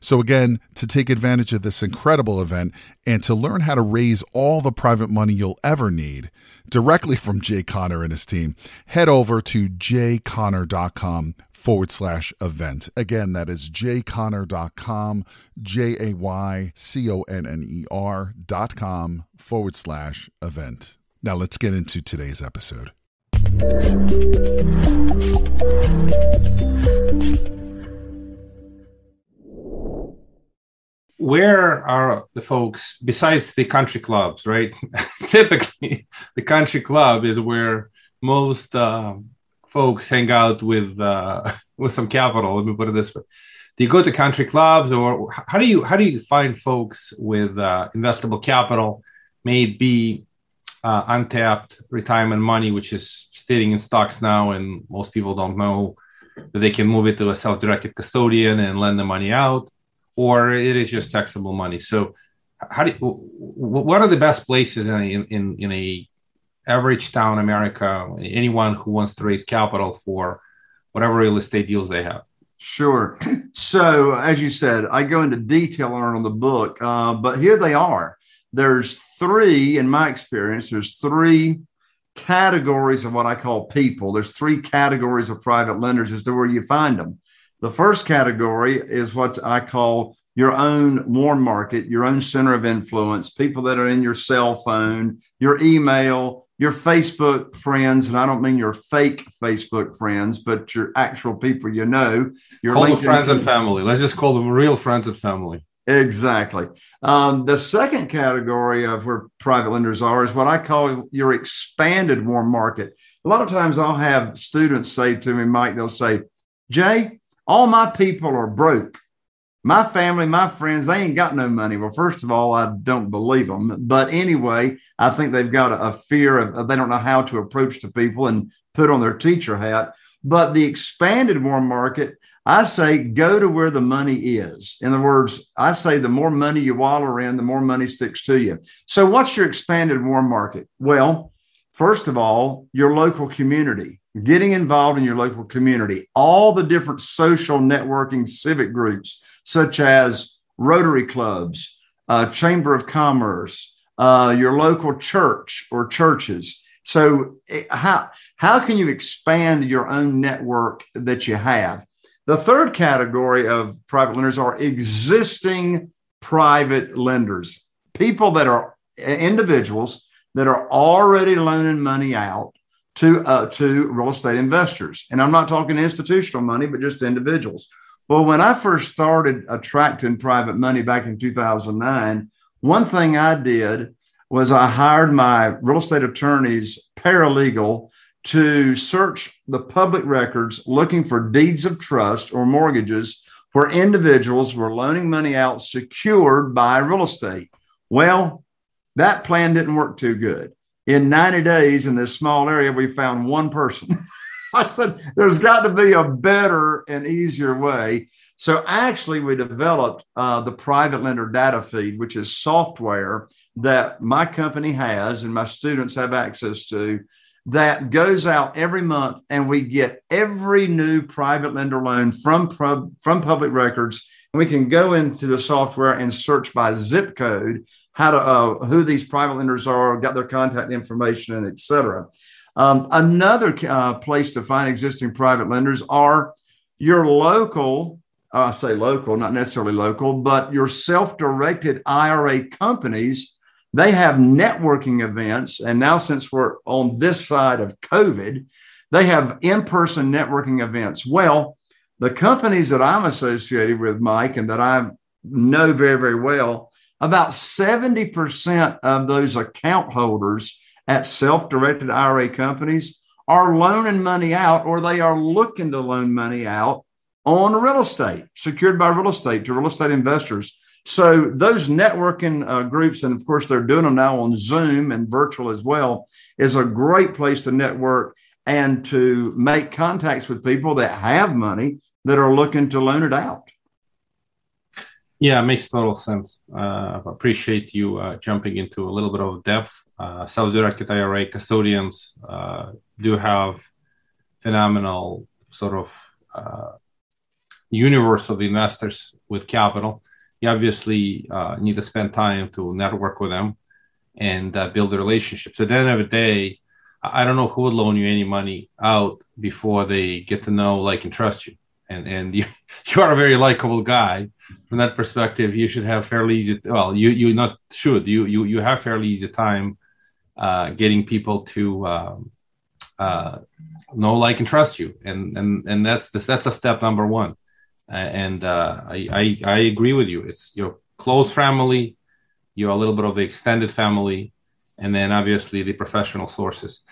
So again, to take advantage of this incredible event and to learn how to raise all the private money you'll ever need directly from Jay Conner and his team, head over to jayconner.com/event. Again, that is jayconner.com, jayconner.com/event. Now let's get into today's episode. Where are the folks besides the country clubs, right? Typically, the country club is where most folks hang out with some capital. Let me put it this way: do you go to country clubs, or how do you find folks with investable capital, maybe untapped retirement money, which is sitting in stocks now, and most people don't know that they can move it to a self-directed custodian and lend the money out, or it is just taxable money? So what are the best places in a average town America, anyone who wants to raise capital for whatever real estate deals they have? Sure. So as you said, I go into detail on the book, but here they are. There's three, in my experience, there's three categories of what I call people. There's three categories of private lenders as to where you find them. The first category is what I call your own warm market, your own center of influence, people that are in your cell phone, your email, your Facebook friends. And I don't mean your fake Facebook friends, but your actual people you know. Your call them friends and family. Let's just call them real friends and family. Exactly. The second category of where private lenders are is what I call your expanded warm market. A lot of times I'll have students say to me, Mike, they'll say, Jay, all my people are broke. My family, my friends, they ain't got no money. Well, first of all, I don't believe them. But anyway, I think they've got a fear of they don't know how to approach the people and put on their teacher hat. But the expanded warm market, I say, go to where the money is. In other words, I say the more money you waller in, the more money sticks to you. So what's your expanded warm market? Well, first of all, your local community, getting involved in your local community, all the different social networking civic groups, such as Rotary Clubs, Chamber of Commerce, your local church or churches. So how can you expand your own network that you have? The third category of private lenders are existing private lenders, people that are individuals that are already loaning money out to real estate investors. And I'm not talking institutional money, but just individuals. Well, when I first started attracting private money back in 2009, one thing I did was I hired my real estate attorney's paralegal to search the public records looking for deeds of trust or mortgages where individuals were loaning money out secured by real estate. Well, that plan didn't work too good. In 90 days in this small area, we found one person. I said, there's got to be a better and easier way. So actually, we developed the private lender data feed, which is software that my company has and my students have access to, that goes out every month, and we get every new private lender loan from public records. And we can go into the software and search by zip code how to who these private lenders are, got their contact information, and et cetera. Another place to find existing private lenders are your local, I say local, not necessarily local, but your self-directed IRA companies. They have networking events. And now since we're on this side of COVID, they have in-person networking events. Well, the companies that I'm associated with, Mike, and that I know very, very well, about 70% of those account holders at self-directed IRA companies are loaning money out, or they are looking to loan money out on real estate, secured by real estate to real estate investors. So those networking groups, and of course, they're doing them now on Zoom and virtual as well, is a great place to network and to make contacts with people that have money that are looking to loan it out. Yeah, it makes total sense. I appreciate you jumping into a little bit of depth. Self-directed IRA custodians do have phenomenal sort of universe of investors with capital. You obviously need to spend time to network with them and build the relationships. At the end of the day, I don't know who would loan you any money out before they get to know, like, and trust you. And you are a very likable guy. From that perspective, you should have fairly easy. Well, you not should. You have fairly easy time getting people to know, like, and trust you. And that's a step number one. And I agree with you. It's your close family, you're a little bit of the extended family, and then obviously the professional sources.